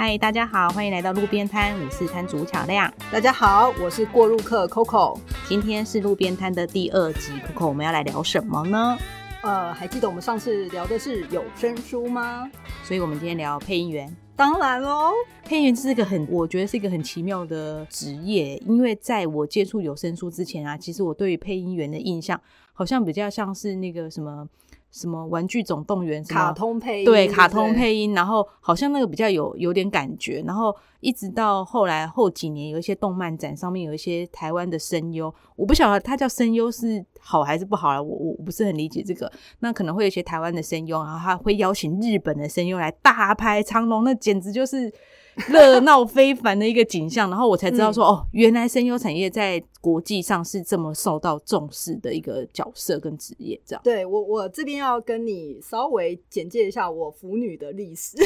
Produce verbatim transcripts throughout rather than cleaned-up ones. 嗨，大家好，欢迎来到路边摊，我是摊主巧亮。大家好，我是过路客 Coco。今天是路边摊的第二集 ，Coco， 我们要来聊什么呢？呃，还记得我们上次聊的是有声书吗？所以我们今天聊配音员。当然喽，配音员是一个很，我觉得是一个很奇妙的职业，因为在我接触有声书之前啊，其实我对于配音员的印象好像比较像是那个什么。什么玩具总动员，卡通配音，对，卡通配音，然后好像那个比较有有点感觉，然后一直到后来后几年有一些动漫展上面有一些台湾的声优，我不晓得他叫声优是好还是不好啦，我我不是很理解这个，那可能会有一些台湾的声优，然后他会邀请日本的声优来大排长龙，那简直就是热闹非凡的一个景象，然后我才知道说、嗯、哦，原来声优产业在国际上是这么受到重视的一个角色跟职业，这样。对，我我这边要跟你稍微简介一下我腐女的历史。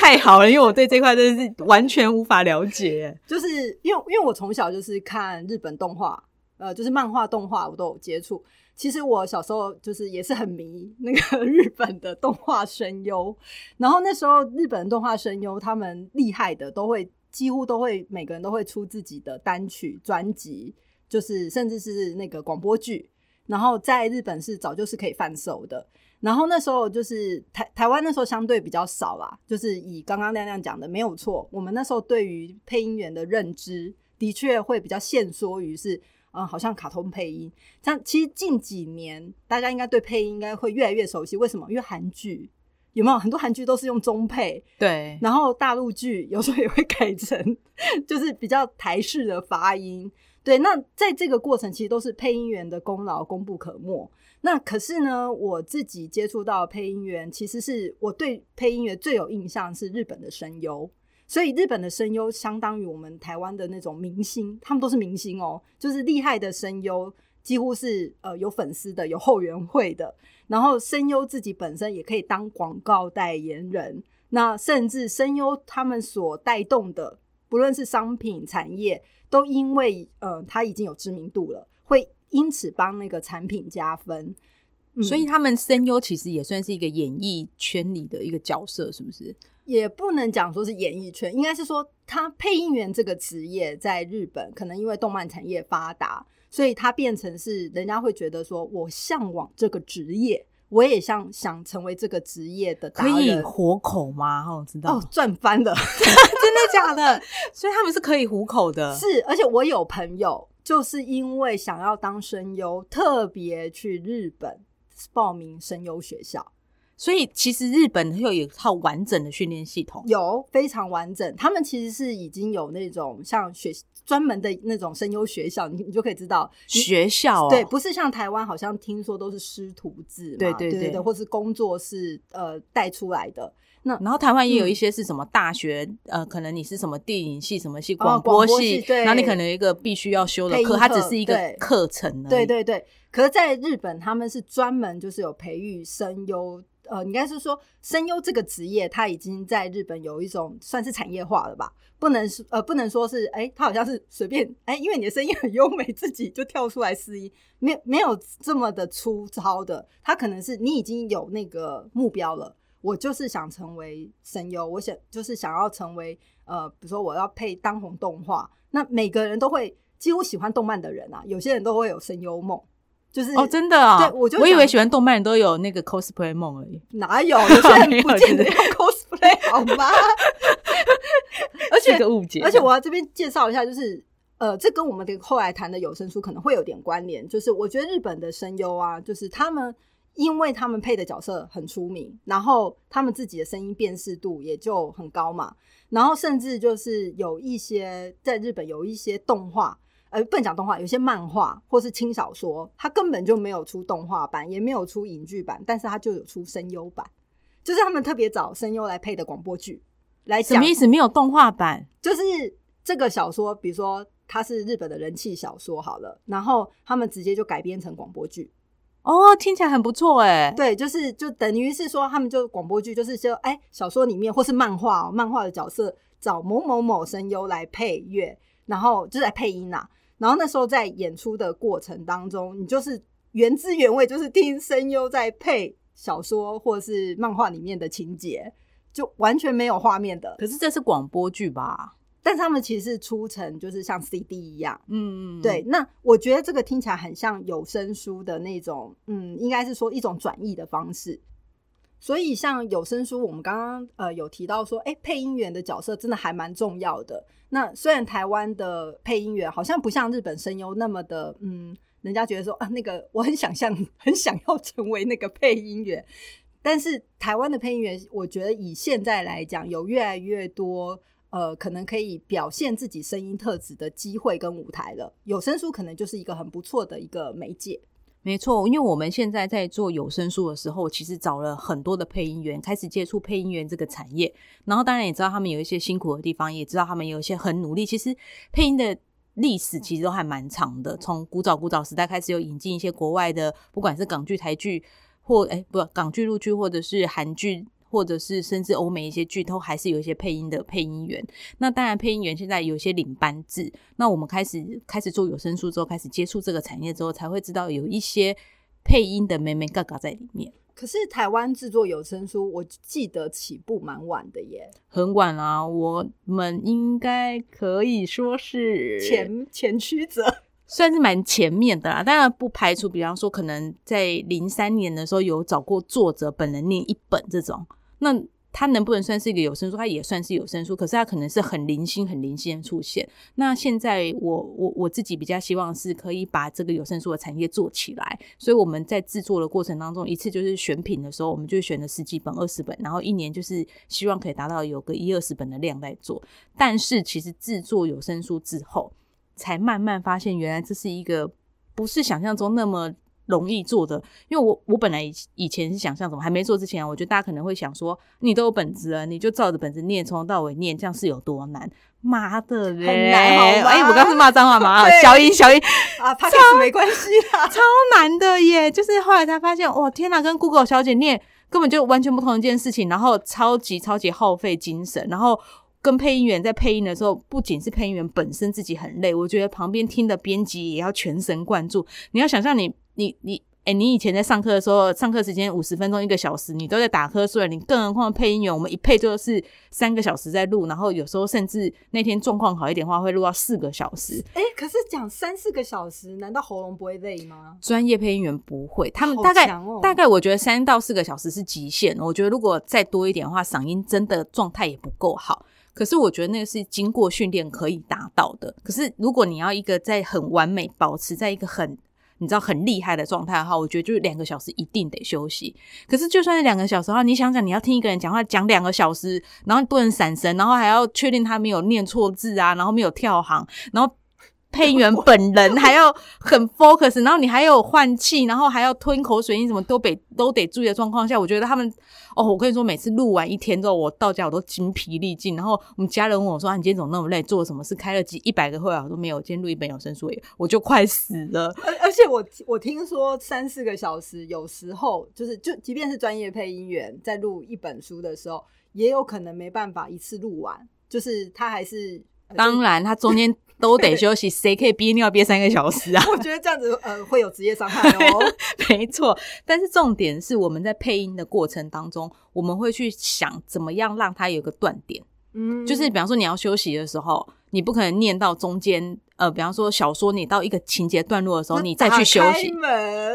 太好了，因为我对这块真的是完全无法了解，就是因为因为我从小就是看日本动画，呃，就是漫画动画我都有接触。其实我小时候就是也是很迷那个日本的动画声优，然后那时候日本动画声优他们厉害的都会几乎都会每个人都会出自己的单曲专辑，就是甚至是那个广播剧，然后在日本是早就是可以贩售的。然后那时候就是台台湾那时候相对比较少啦，就是以刚刚亮亮讲的没有错，我们那时候对于配音员的认知的确会比较限缩于是嗯，好像卡通配音，像其实近几年大家应该对配音应该会越来越熟悉，为什么？因为韩剧有没有很多韩剧都是用中配，对，然后大陆剧有时候也会改成就是比较台式的发音，对，那在这个过程其实都是配音员的功劳功不可没。那可是呢，我自己接触到配音员，其实是我对配音员最有印象是日本的声优，所以日本的声优相当于我们台湾的那种明星，他们都是明星哦，就是厉害的声优几乎是呃有粉丝的，有后援会的，然后声优自己本身也可以当广告代言人，那甚至声优他们所带动的不论是商品产业都因为呃他已经有知名度了，会因此帮那个产品加分、嗯、所以他们声优其实也算是一个演艺圈里的一个角色，是不是？也不能讲说是演艺圈，应该是说他配音员这个职业在日本可能因为动漫产业发达，所以他变成是人家会觉得说我向往这个职业，我也想想成为这个职业的达人。可以活口吗？我知道哦，赚翻了。真的假的？所以他们是可以糊口的。是，而且我有朋友就是因为想要当声优特别去日本报名声优学校，所以其实日本有一套完整的训练系统，有非常完整，他们其实是已经有那种像学专门的那种声优学校，你你就可以知道学校、哦、对，不是像台湾好像听说都是师徒制嘛，对对 对, 对, 对, 对，或是工作室呃带出来的。那然后台湾也有一些是什么大学、嗯、呃，可能你是什么电影系什么系广播 系,、哦、广播系，对，然后你可能有一个必须要修的课，它只是一个课程而已，对对 对, 对。可是在日本他们是专门就是有培育声优，呃，应该是说声优这个职业它已经在日本有一种算是产业化了吧，不能呃不能说是哎，它好像是随便哎，因为你的声音很优美自己就跳出来试音，没没有这么的粗糙的，它可能是你已经有那个目标了，我就是想成为声优，我想就是想要成为呃，比如说我要配当红动画，那每个人都会几乎喜欢动漫的人啊，有些人都会有声优梦，就是哦，真的啊、哦！我就我以为喜欢动漫人都有那个 cosplay 梦而已，哪有？有些人不见得要 cosplay 好吗？而且这个误解，而且我要这边介绍一下，就是呃，这跟我们后来谈的有声书可能会有点关联。就是我觉得日本的声优啊，就是他们因为他们配的角色很出名，然后他们自己的声音辨识度也就很高嘛，然后甚至就是有一些在日本有一些动画。呃，不能讲动画，有些漫画或是轻小说它根本就没有出动画版，也没有出影剧版，但是它就有出声优版，就是他们特别找声优来配的广播剧来讲。什么意思？没有动画版？就是这个小说比如说它是日本的人气小说好了，然后他们直接就改编成广播剧。哦，听起来很不错耶。对，就是就等于是说他们就广播剧就是说哎，小说里面或是漫画、哦、漫画的角色找某某某声优来配乐，然后就是来配音啊，然后那时候在演出的过程当中，你就是原汁原味，就是听声优在配小说或是漫画里面的情节，就完全没有画面的。可是这是广播剧吧？但他们其实是出成就是像 C D 一样，嗯，对。那我觉得这个听起来很像有声书的那种，嗯，应该是说一种转译的方式。所以像有声书我们刚刚、呃、有提到说、欸、配音员的角色真的还蛮重要的。那虽然台湾的配音员好像不像日本声优那么的嗯，人家觉得说啊，那个我很想像很想要成为那个配音员，但是台湾的配音员我觉得以现在来讲有越来越多呃，可能可以表现自己声音特质的机会跟舞台了。有声书可能就是一个很不错的一个媒介。没错，因为我们现在在做有声书的时候，其实找了很多的配音员，开始接触配音员这个产业，然后当然也知道他们有一些辛苦的地方，也知道他们有一些很努力。其实配音的历史其实都还蛮长的，从古早古早时代开始有引进一些国外的，不管是港剧台剧或哎不港剧陆剧或者是韩剧或者是甚至欧美一些剧都还是有一些配音的配音员。那当然配音员现在有一些领班制，那我们开始开始做有声书之后，开始接触这个产业之后，才会知道有一些配音的妹妹嘎嘎在里面。可是台湾制作有声书我记得起步蛮晚的耶。很晚啊，我们应该可以说是前前驱者，算是蛮前面的啦。当然不排除比方说可能在零三年的时候有找过作者本人念一本这种，那它能不能算是一个有声书？它也算是有声书，可是它可能是很零星、很零星出现。那现在我我我自己比较希望是可以把这个有声书的产业做起来，所以我们在制作的过程当中，一次就是选品的时候，我们就选了十几本、二十本，然后一年就是希望可以达到有个一二十本的量在做。但是其实制作有声书之后，才慢慢发现原来这是一个不是想象中那么容易做的。因为我我本来以前是想象什么还没做之前、啊、我觉得大家可能会想说你都有本子了，你就照着本子念，从头到尾念，这样是有多难？妈的嘞，很难好吗？哎、欸，我刚刚是骂脏话嘛，小音小音啊，他开始没关系啦，超难的耶！就是后来才发现，哇天哪，跟 Google 小姐念根本就完全不同一件事情，然后超级超级耗费精神，然后跟配音员在配音的时候，不仅是配音员本身自己很累，我觉得旁边听的编辑也要全神贯注。你要想象你。你你哎、欸，你以前在上课的时候，上课时间五十分钟一个小时，你都在打瞌睡，你更何况配音员，我们一配就是三个小时在录，然后有时候甚至那天状况好一点的话，会录到四个小时。哎、欸，可是讲三四个小时，难道喉咙不会累吗？专业配音员不会，他们大概、哦、大概我觉得三到四个小时是极限。我觉得如果再多一点的话，嗓音真的状态也不够好。可是我觉得那个是经过训练可以达到的。可是如果你要一个在很完美，保持在一个很你知道很厉害的状态的话，我觉得就是两个小时一定得休息。可是就算是两个小时的话，你想想你要听一个人讲话讲两个小时，然后不能闪神，然后还要确定他没有念错字啊，然后没有跳行，然后配音员本人还要很 focus， 然后你还有换气，然后还要吞口水音，什么都得都得注意的状况下，我觉得他们哦，我跟你说，每次录完一天之后，我到家我都精疲力尽。然后我们家人问我说：“啊，你今天怎么那么累？做了什么事？开了几一百个会啊？”我说：“没有，今天录一本有声书，我就快死了。”而且我我听说三四个小时，有时候就是就即便是专业配音员在录一本书的时候，也有可能没办法一次录完，就是他还是。当然他中间都得休息，谁可以憋尿憋三个小时啊？我觉得这样子呃会有职业伤害哦。没错，但是重点是我们在配音的过程当中，我们会去想怎么样让它有个断点。嗯，就是比方说你要休息的时候，你不可能念到中间呃，比方说小说你到一个情节段落的时候你再去休息，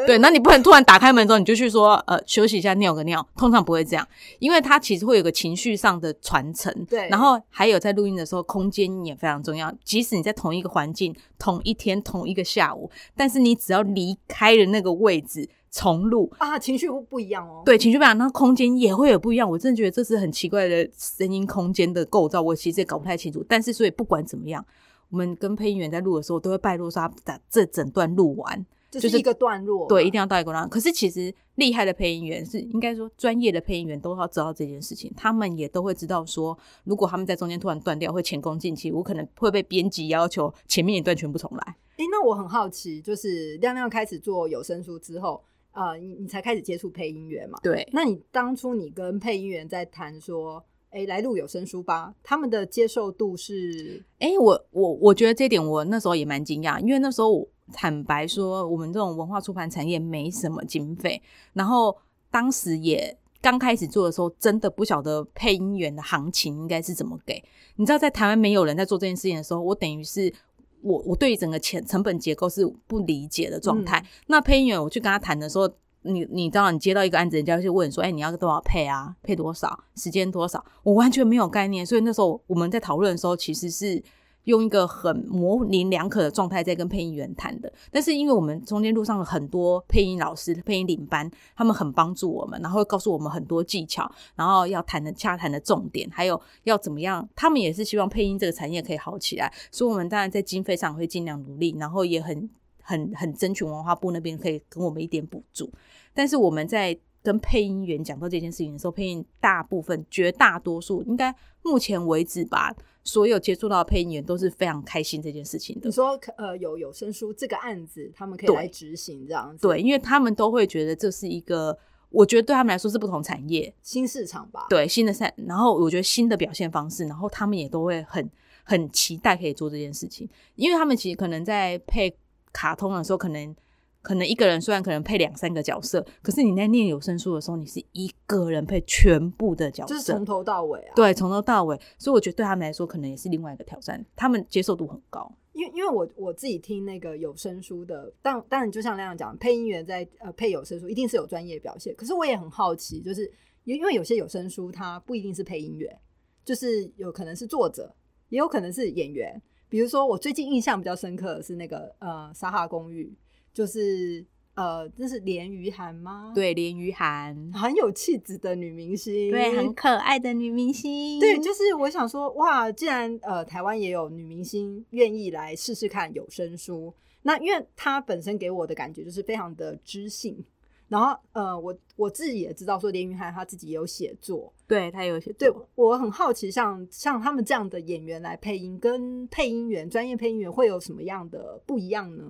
对，那你不能突然打开门之后你就去说呃休息一下尿个尿，通常不会这样，因为它其实会有个情绪上的传承。对，然后还有在录音的时候空间也非常重要，即使你在同一个环境同一天同一个下午，但是你只要离开了那个位置重录啊，情绪不一样哦。对，情绪不一样，那空间也会有不一样。我真的觉得这是很奇怪的声音空间的构造，我其实也搞不太清楚。但是所以不管怎么样，我们跟配音员在录的时候都会拜托说他这整段录完，就是一个段落、就是、对，一定要到一个段落。可是其实厉害的配音员是应该说专业的配音员都要知道这件事情，他们也都会知道说如果他们在中间突然断掉会前功尽弃，我可能会被编辑要求前面一段全部重来。诶，那我很好奇，就是亮亮开始做有声书之后呃，你你才开始接触配音员嘛？对，那你当初你跟配音员在谈说欸、来录有声书吧，他们的接受度是、欸、我我我觉得这点我那时候也蛮惊讶，因为那时候我坦白说我们这种文化出版产业没什么经费，然后当时也刚开始做的时候真的不晓得配音员的行情应该是怎么给，你知道在台湾没有人在做这件事情的时候，我等于是我我对于整个钱成本结构是不理解的状态、嗯、那配音员我去跟他谈的时候，你你知道你接到一个案子，人家就问说哎、欸，你要多少配啊，配多少，时间多少，我完全没有概念，所以那时候我们在讨论的时候其实是用一个很模棱两可的状态在跟配音员谈的，但是因为我们中间路上很多配音老师配音领班，他们很帮助我们，然后会告诉我们很多技巧，然后要谈的洽谈的重点，还有要怎么样，他们也是希望配音这个产业可以好起来，所以我们当然在经费上会尽量努力，然后也很很很争取文化部那边可以跟我们一点补助，但是我们在跟配音员讲到这件事情的时候，配音大部分绝大多数应该目前为止吧，所有接触到的配音员都是非常开心这件事情的。你说呃有有声书这个案子他们可以来执行这样子。对，因为他们都会觉得这是一个，我觉得对他们来说是不同产业，新市场吧，对，新的产，然后我觉得新的表现方式，然后他们也都会很很期待可以做这件事情，因为他们其实可能在配卡通的时候可能可能一个人虽然可能配两三个角色，可是你在念有声书的时候你是一个人配全部的角色，就是从头到尾啊，对，从头到尾，所以我觉得对他们来说可能也是另外一个挑战，他们接受度很高。因为, 因为 我, 我自己听那个有声书的，但当然就像那样讲，配音员在、呃、配有声书一定是有专业表现，可是我也很好奇，就是因为有些有声书它不一定是配音员，就是有可能是作者，也有可能是演员，比如说我最近印象比较深刻的是那个呃《沙哈公寓》，就是呃，这是连俞涵吗？对，连俞涵，很有气质的女明星，对，很可爱的女明星。对，就是我想说，哇，既然呃台湾也有女明星愿意来试试看有声书，那因为她本身给我的感觉就是非常的知性。然后呃，我我自己也知道说连俞涵她自己也有写作，对，她也有写作。对，我很好奇，像像他们这样的演员来配音，跟配音员专业配音员会有什么样的不一样呢？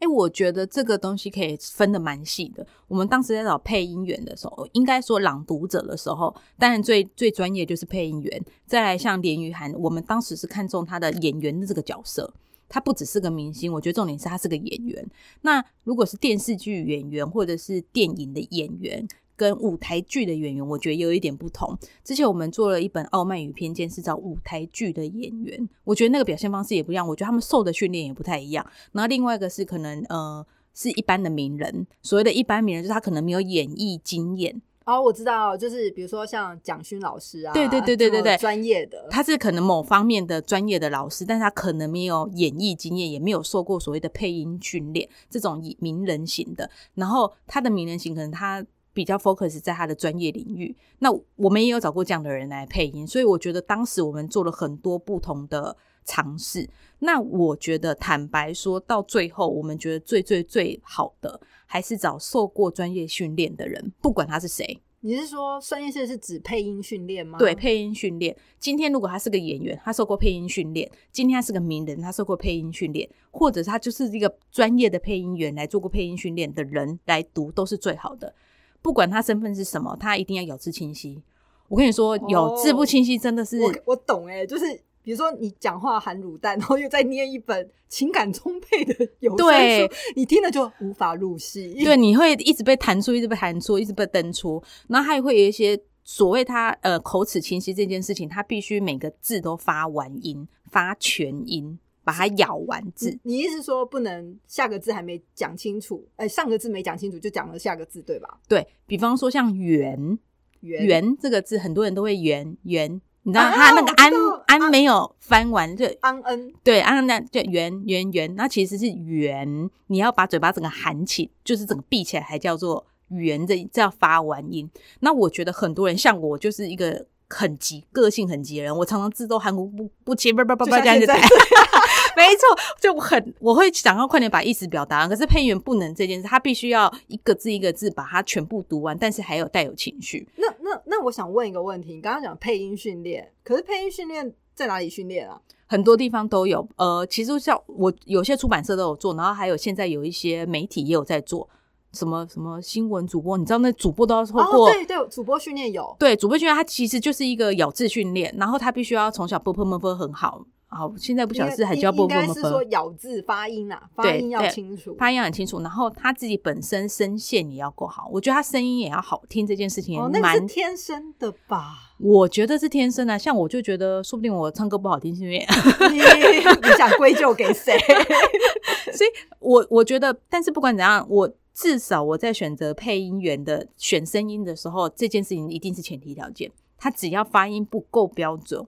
欸，我觉得这个东西可以分得蛮细的。我们当时在找配音员的时候，应该说朗读者的时候，当然最最专业就是配音员，再来像连俞涵，我们当时是看中他的演员的这个角色，他不只是个明星，我觉得重点是他是个演员。那如果是电视剧演员或者是电影的演员跟舞台剧的演员，我觉得有一点不同。之前我们做了一本《傲慢与偏见》，是找舞台剧的演员，我觉得那个表现方式也不一样，我觉得他们受的训练也不太一样。然后另外一个是可能呃是一般的名人，所谓的一般名人就是他可能没有演艺经验。哦，我知道，就是比如说像蒋勋老师啊，对对对对对对，专业的，他是可能某方面的专业的老师，但是他可能没有演艺经验，也没有受过所谓的配音训练，这种名人型的。然后他的名人型可能他比较 focus 在他的专业领域，那我们也有找过这样的人来配音，所以我觉得当时我们做了很多不同的尝试。那我觉得坦白说，到最后我们觉得最最最好的还是找受过专业训练的人，不管他是谁。你是说专业是指配音训练吗？对，配音训练。今天如果他是个演员，他受过配音训练；今天他是个名人，他受过配音训练，或者他就是一个专业的配音员来做过配音训练的人来读，都是最好的。不管他身份是什么，他一定要咬字清晰。我跟你说，咬字不清晰真的是、哦、我, 我懂哎、欸，就是比如说你讲话含卤蛋，然后又再捏一本情感充沛的有声书，你听了就无法入戏。对，你会一直被弹出，一直被弹出，一直被登出，然后还会有一些所谓他呃口齿清晰这件事情，他必须每个字都发完音，发全音。把它咬完字、嗯、你意思说不能下个字还没讲清楚、欸、上个字没讲清楚就讲了下个字，对吧？对，比方说像圆圆这个字，很多人都会圆圆，你知道他那个安、啊、安没有翻完就安恩，对，安恩就圆圆圆，那其实是圆，你要把嘴巴整个含起，就是整个闭起来还叫做圆，这叫发完音。那我觉得很多人，像我就是一个很急，个性很急的人，我常常字都含糊不不清，叭叭叭叭这样子。没错，就很我会想要快点把意思表达，可是配音员不能这件事，他必须要一个字一个字把它全部读完，但是还有带有情绪。那那那我想问一个问题，你刚刚讲配音训练，可是配音训练在哪里训练啊？很多地方都有，呃，其实像我有些出版社都有做，然后还有现在有一些媒体也有在做。什么什么新闻主播，你知道那主播都要透过、哦、对对，主播训练有，对，主播训练它其实就是一个咬字训练，然后它必须要从小啵啵啵啵很好，好，现在不晓得是海椒波波，应该是说咬字发音啊，发音要清楚，发音要很清楚，然后他自己本身声线也要够好，我觉得他声音也要好听，这件事情也蛮、哦、那是天生的吧，我觉得是天生啊，像我就觉得说不定我唱歌不好听是因为你, 你想归咎给谁所以我我觉得，但是不管怎样，我至少我在选择配音员的选声音的时候，这件事情一定是前提条件，他只要发音不够标准，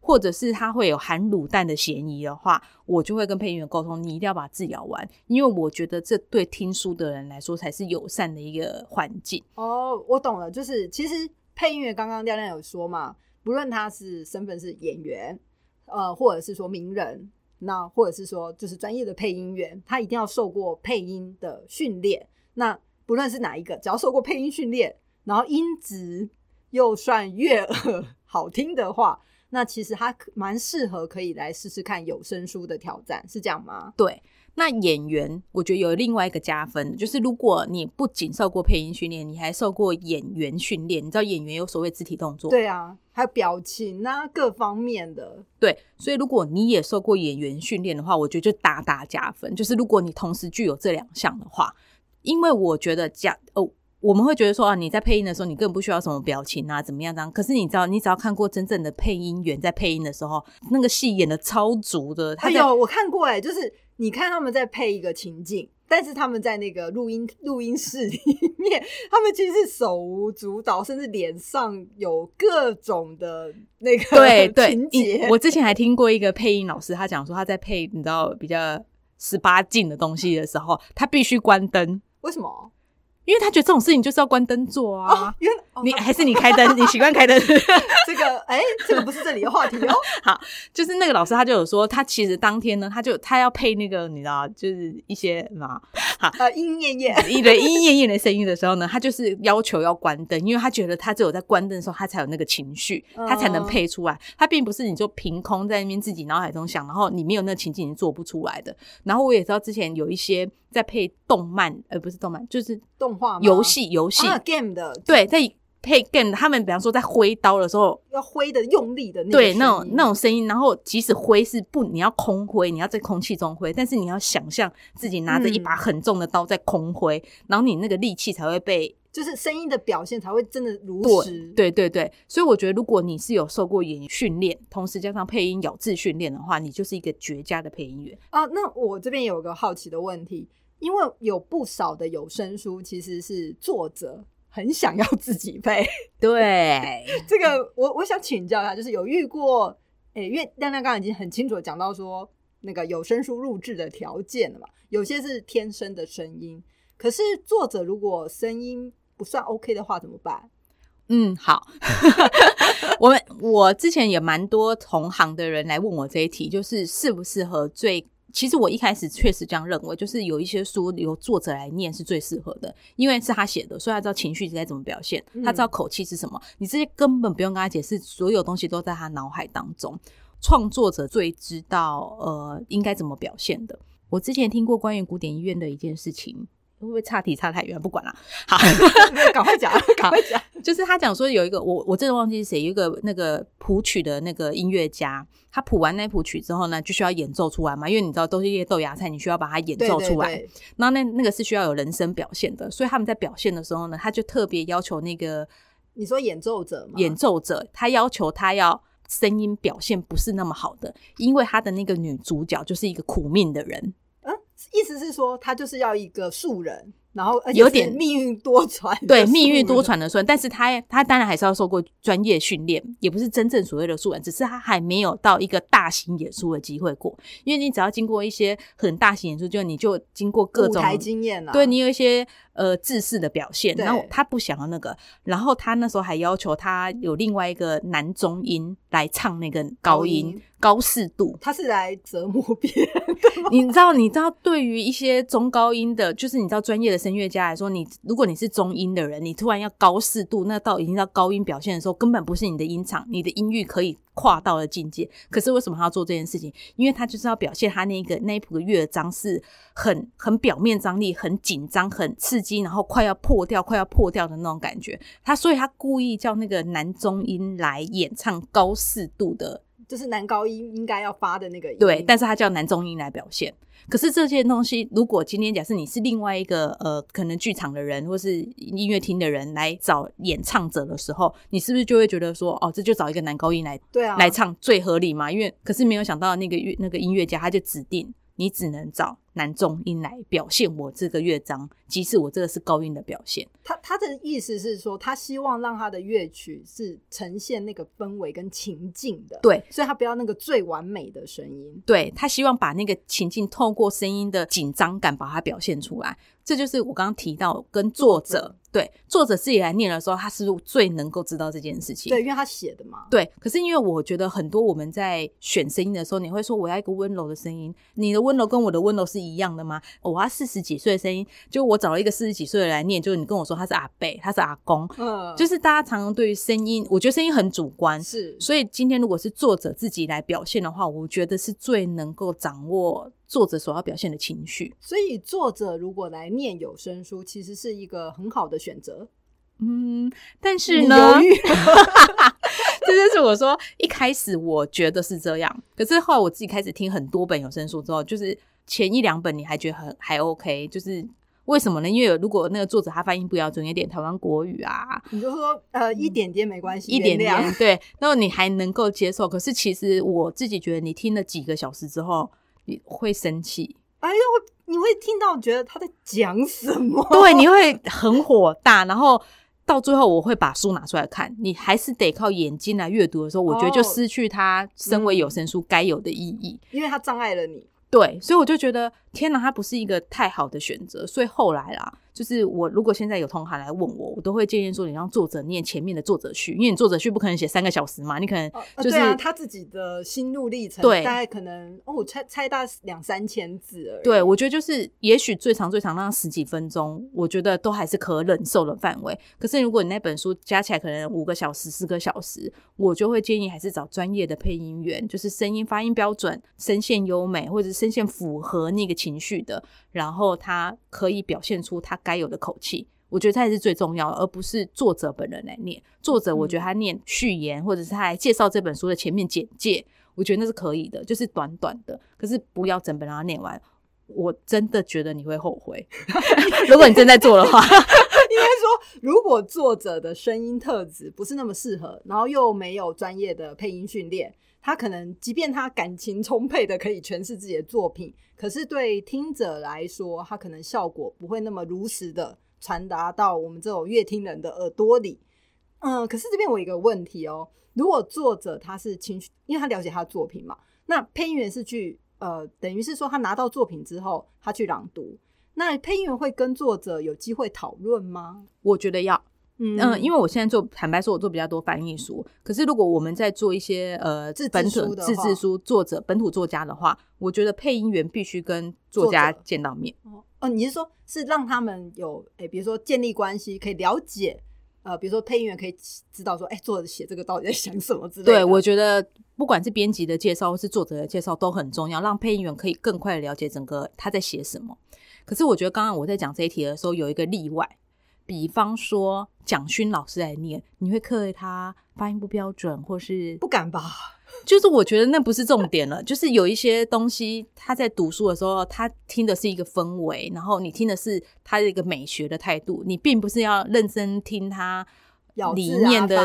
或者是他会有含卤蛋的嫌疑的话，我就会跟配音员沟通，你一定要把字咬完，因为我觉得这对听书的人来说才是友善的一个环境。哦，我懂了，就是其实配音员刚刚亮亮有说嘛，不论他是身份是演员，呃，或者是说名人，那或者是说就是专业的配音员，他一定要受过配音的训练。那不论是哪一个，只要受过配音训练，然后音质又算悦耳好听的话，那其实他蛮适合可以来试试看有声书的挑战，是这样吗？对，那演员我觉得有另外一个加分，就是如果你不仅受过配音训练，你还受过演员训练，你知道演员有所谓肢体动作，对啊，还有表情啊各方面的，对，所以如果你也受过演员训练的话，我觉得就大大加分，就是如果你同时具有这两项的话，因为我觉得加哦。我们会觉得说啊，你在配音的时候你根本不需要什么表情啊怎么样这样，可是你知道你只要看过真正的配音员在配音的时候，那个戏演的超足的，他哎呦我看过耶、欸、就是你看他们在配一个情境，但是他们在那个录音录音室里面，他们其实是手舞足蹈，甚至脸上有各种的那个情节。对对，我之前还听过一个配音老师，他讲说他在配你知道比较十八禁的东西的时候，他必须关灯。为什么？因为他觉得这种事情就是要关灯做啊、哦原哦、你还是你开灯你习惯开灯这个哎、欸，这个不是这里的话题哦好，就是那个老师他就有说，他其实当天呢他就他要配那个你知道就是一些嘛好呃莺燕燕对莺燕燕的声音的时候呢，他就是要求要关灯，因为他觉得他只有在关灯的时候他才有那个情绪、嗯、他才能配出来，他并不是你就凭空在那边自己脑海中想，然后你没有那个情境你做不出来的。然后我也知道之前有一些在配动漫呃不是动漫就是动画吗游戏游戏、啊、game 的，对，在配 game 他们比方说在挥刀的时候要挥的用力的那个对那种那种声音，然后即使挥是不你要空挥，你要在空气中挥，但是你要想象自己拿着一把很重的刀在空挥、嗯、然后你那个力气才会被就是声音的表现才会真的如实。对对对，所以我觉得如果你是有受过演训练，同时加上配音咬字训练的话，你就是一个绝佳的配音员啊。那我这边有个好奇的问题，因为有不少的有声书其实是作者很想要自己配，对这个我我想请教一下，就是有遇过、欸、因为亮亮刚刚已经很清楚讲到说那个有声书录制的条件了嘛，有些是天生的声音，可是作者如果声音不算 OK 的话怎么办？嗯，好我们我之前也蛮多同行的人来问我这一题，就是适不适合最其实我一开始确实这样认为，就是有一些书由作者来念是最适合的，因为是他写的，所以他知道情绪是在怎么表现、嗯、他知道口气是什么，你这些根本不用跟他解释，所有东西都在他脑海当中，创作者最知道呃应该怎么表现的。我之前听过关于古典音乐的一件事情，会不会岔题岔太远？不管啦、啊，好，赶快讲，赶快讲。就是他讲说有一个我我真的忘记是谁，有一个那个谱曲的那个音乐家，他谱完那谱曲之后呢，就需要演奏出来嘛，因为你知道都是一些豆芽菜，你需要把它演奏出来。对对对，然后那那个是需要有人声表现的，所以他们在表现的时候呢，他就特别要求那个你说演奏者吗？演奏者，他要求他要声音表现不是那么好的，因为他的那个女主角就是一个苦命的人。意思是说他就是要一个素人，然后而且是命运多舛，对，命运多舛的素人，但是他他当然还是要受过专业训练，也不是真正所谓的素人，只是他还没有到一个大型演出的机会过，因为你只要经过一些很大型演出，就你就经过各种舞台经验啊，对，你有一些呃制式的表现，然后他不想要那个，然后他那时候还要求他有另外一个男中音来唱那个高音高适度，他是来折磨别人你知道你知道对于一些中高音的，就是你知道专业的声乐家来说，你如果你是中音的人，你突然要高适度，那到已经到高音表现的时候，根本不是你的音场，你的音域可以跨到了境界。可是为什么他要做这件事情？因为他就是要表现他那个那一谱的乐章是很很表面张力，很紧张，很刺激，然后快要破掉快要破掉的那种感觉。他所以他故意叫那个男中音来演唱高适度的就是男高音应该要发的那个音，对，但是他叫男中音来表现。可是这件东西如果今天假设你是另外一个呃，可能剧场的人或是音乐厅的人来找演唱者的时候，你是不是就会觉得说哦，这就找一个男高音来对啊来唱最合理嘛？因为可是没有想到那个那个音乐家他就指定你只能找男中音来表现我这个乐章，即使我这个是高音的表现。 他, 他的意思是说他希望让他的乐曲是呈现那个氛围跟情境的，对，所以他不要那个最完美的声音，对，他希望把那个情境透过声音的紧张感把它表现出来。这就是我刚刚提到跟作者, 作者对作者自己来念的时候，他是最能够知道这件事情，对，因为他写的嘛，对。可是因为我觉得很多我们在选声音的时候，你会说我要一个温柔的声音，你的温柔跟我的温柔是一样的吗？我要四十几岁的声音，就我找了一个四十几岁的来念，就是你跟我说他是阿伯他是阿公、嗯、就是大家常常对于声音，我觉得声音很主观，是，所以今天如果是作者自己来表现的话，我觉得是最能够掌握作者所要表现的情绪。所以作者如果来念有声书其实是一个很好的选择。嗯，但是呢这就是我说一开始我觉得是这样，可是后来我自己开始听很多本有声书之后，就是前一两本你还觉得很还 OK， 就是为什么呢？因为如果那个作者他发音不标准，有点台湾国语啊，你就说呃一点点没关系，一点点对，然后你还能够接受。可是其实我自己觉得你听了几个小时之后你会生气，哎呦，你会听到觉得他在讲什么，对，你会很火大，然后到最后我会把书拿出来看，你还是得靠眼睛来阅读的时候，我觉得就失去他身为有声书该有的意义、哦嗯、因为他障碍了你，对，所以我就觉得天哪，它不是一个太好的选择。所以后来啦，就是我如果现在有同行来问我，我都会建议说你让作者念前面的作者序，因为你作者序不可能写三个小时嘛，你可能就是、哦、对啊，他自己的心路历程大概可能哦，我猜猜大概两三千字而已。对，我觉得就是也许最长最长那十几分钟我觉得都还是可忍受的范围。可是如果你那本书加起来可能五个小时四个小时，我就会建议还是找专业的配音员，就是声音发音标准，声线优美，或者声线符合那个情绪的，然后他可以表现出他该有的口气，我觉得他也是最重要的，而不是作者本人来念。作者我觉得他念序言、嗯、或者是他来介绍这本书的前面简介，我觉得那是可以的，就是短短的，可是不要整本让他念完，我真的觉得你会后悔如果你正在做的话应该说如果作者的声音特质不是那么适合，然后又没有专业的配音训练，他可能即便他感情充沛的可以诠释自己的作品，可是对听者来说他可能效果不会那么如实的传达到我们这种乐听人的耳朵里。嗯，可是这边我有一个问题哦，如果作者他是情绪，因为他了解他的作品嘛，那配音员是去呃，等于是说他拿到作品之后他去朗读，那配音员会跟作者有机会讨论吗？我觉得要嗯, 嗯，因为我现在做，坦白说我做比较多翻译书，可是如果我们在做一些呃自制书的话，自制书作者本土作家的话，我觉得配音员必须跟作家见到面。哦, 哦，你是说是让他们有、欸、比如说建立关系，可以了解呃，比如说配音员可以知道说哎、欸，作者写这个到底在想什么之类的。对，我觉得不管是编辑的介绍或是作者的介绍都很重要，让配音员可以更快了解整个他在写什么。可是我觉得刚刚我在讲这一题的时候有一个例外，比方说蒋勋老师来念，你会克雷他发音不标准，或是不敢吧，就是我觉得那不是重点了就是有一些东西他在读书的时候他听的是一个氛围，然后你听的是他的一个美学的态度，你并不是要认真听他里面的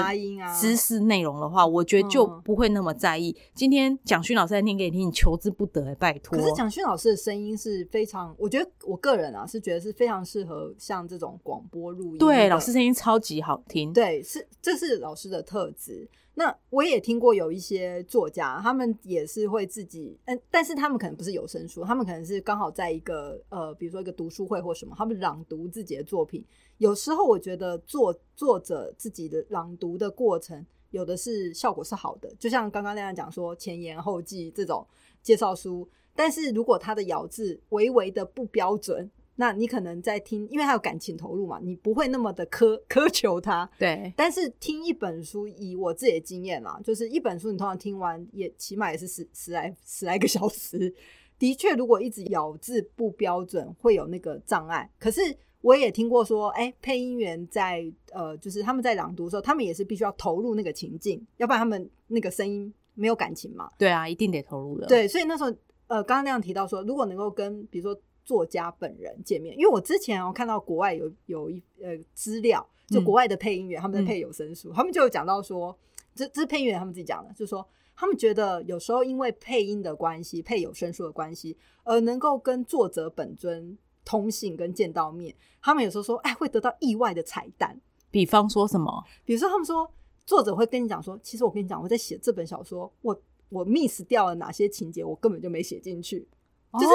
知识内容的话、啊、我觉得就不会那么在意、嗯、今天蒋勋老师在念给你听，你求之不得、欸、拜托。可是蒋勋老师的声音是非常，我觉得我个人啊是觉得是非常适合像这种广播录音，对，老师声音超级好听，对，是，这是老师的特质。那我也听过有一些作家他们也是会自己、嗯、但是他们可能不是有声书，他们可能是刚好在一个呃，比如说一个读书会或什么，他们朗读自己的作品。有时候我觉得作作者自己的朗读的过程有的是效果是好的，就像刚刚那样讲说前言后记这种介绍书，但是如果他的咬字微微的不标准，那你可能在听，因为他有感情投入嘛，你不会那么的苛苛求他，对。但是听一本书，以我自己的经验啦，就是一本书你通常听完也起码也是十十来十来个小时，的确如果一直咬字不标准会有那个障碍。可是我也听过说哎、欸，配音员在呃，就是他们在朗读的时候他们也是必须要投入那个情境，要不然他们那个声音没有感情嘛，对啊，一定得投入的。对，所以那时候呃，刚刚那样提到说，如果能够跟比如说作家本人见面，因为我之前哦看到国外有有一呃资料，就国外的配音员、嗯、他们在配有声书、嗯、他们就有讲到说，这这配音员他们自己讲的，就是说他们觉得有时候因为配音的关系，配有声书的关系，而能够跟作者本尊通信跟见到面，他们有时候说哎，会得到意外的彩蛋。比方说什么？比如说他们说作者会跟你讲说，其实我跟你讲，我在写这本小说，我我 miss 掉了哪些情节，我根本就没写进去，就是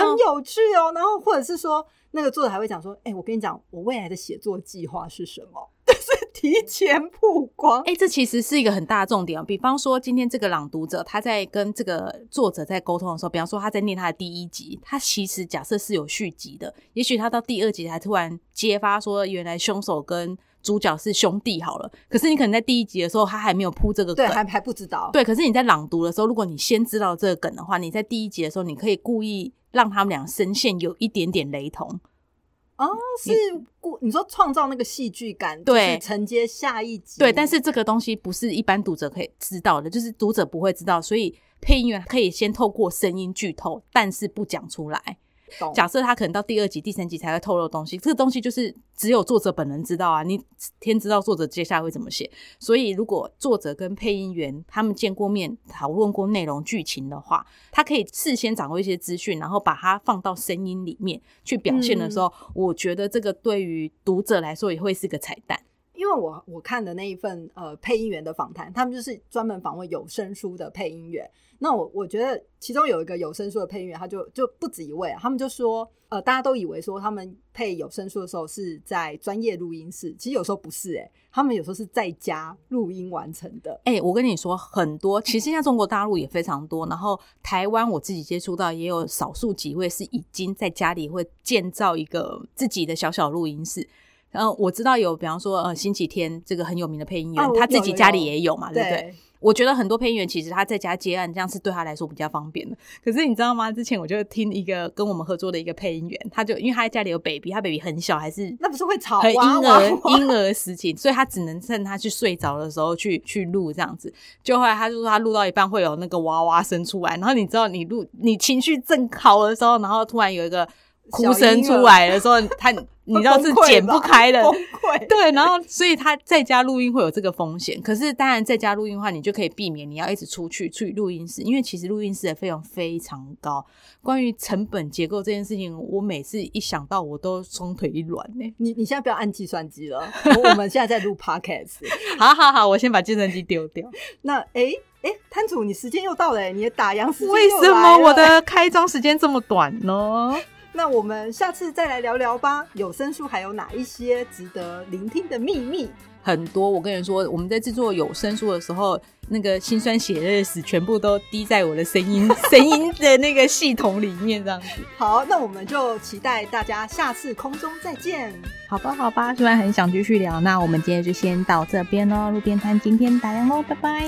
很有趣哦。然后或者是说那个作者还会讲说，哎、欸，我跟你讲，我未来的写作计划是什么，就是提前曝光。哎、欸，这其实是一个很大的重点、哦、比方说今天这个朗读者他在跟这个作者在沟通的时候，比方说他在念他的第一集，他其实假设是有续集的，也许他到第二集才突然揭发说原来凶手跟主角是兄弟好了，可是你可能在第一集的时候他还没有铺这个梗，对，还还不知道，对。可是你在朗读的时候，如果你先知道这个梗的话，你在第一集的时候，你可以故意让他们俩声线有一点点雷同。哦，是 你, 你说创造那个戏剧感，对，就是承接下一集。对，但是这个东西不是一般读者可以知道的，就是读者不会知道，所以配音员可以先透过声音剧透，但是不讲出来。假设他可能到第二集第三集才会透露东西，这个东西就是只有作者本人知道啊，你天知道作者接下来会怎么写。所以如果作者跟配音员他们见过面讨论过内容剧情的话，他可以事先掌握一些资讯，然后把它放到声音里面去表现的时候、嗯、我觉得这个对于读者来说也会是个彩蛋。因为我我看的那一份呃配音员的访谈，他们就是专门访问有声书的配音员。那我我觉得其中有一个有声书的配音员，他就就不止一位、啊，他们就说呃大家都以为说他们配有声书的时候是在专业录音室，其实有时候不是哎、欸，他们有时候是在家录音完成的。哎、欸，我跟你说很多，其实现在中国大陆也非常多，然后台湾我自己接触到也有少数几位是已经在家里会建造一个自己的小小录音室。嗯，我知道有，比方说呃，星期天这个很有名的配音员，啊、他自己家里也有嘛，有有对不对？对，我觉得很多配音员其实他在家接案，这样是对他来说比较方便的。可是你知道吗？之前我就听一个跟我们合作的一个配音员，他就因为他在家里有 baby， 他 baby 很小，还是那不是会吵，婴儿婴儿时期，所以他只能趁他去睡着的时候去去录这样子。就后来他就说他录到一半会有那个娃娃声出来，然后你知道你录你情绪正好的时候，然后突然有一个哭声出来的时候，他你知道是剪不开的，崩溃。对，然后所以他在家录音会有这个风险，可是当然在家录音的话，你就可以避免你要一直出去去录音室，因为其实录音室的费用非常高。关于成本结构这件事情，我每次一想到我都双腿一软、欸、你你现在不要按计算机了，我们现在在录 podcast。好好好，我先把计算机丢掉。那哎哎，摊主，你时间又到了、欸，你的打烊时间又来了。为什么我的开张时间这么短呢？那我们下次再来聊聊吧，有声书还有哪一些值得聆听的秘密？很多，我跟你说，我们在制作有声书的时候，那个辛酸血泪史全部都滴在我的声音声音的那个系统里面，这样子。好，那我们就期待大家下次空中再见。好吧，好吧，虽然很想继续聊，那我们今天就先到这边喽。路边摊今天打烊喽，拜拜。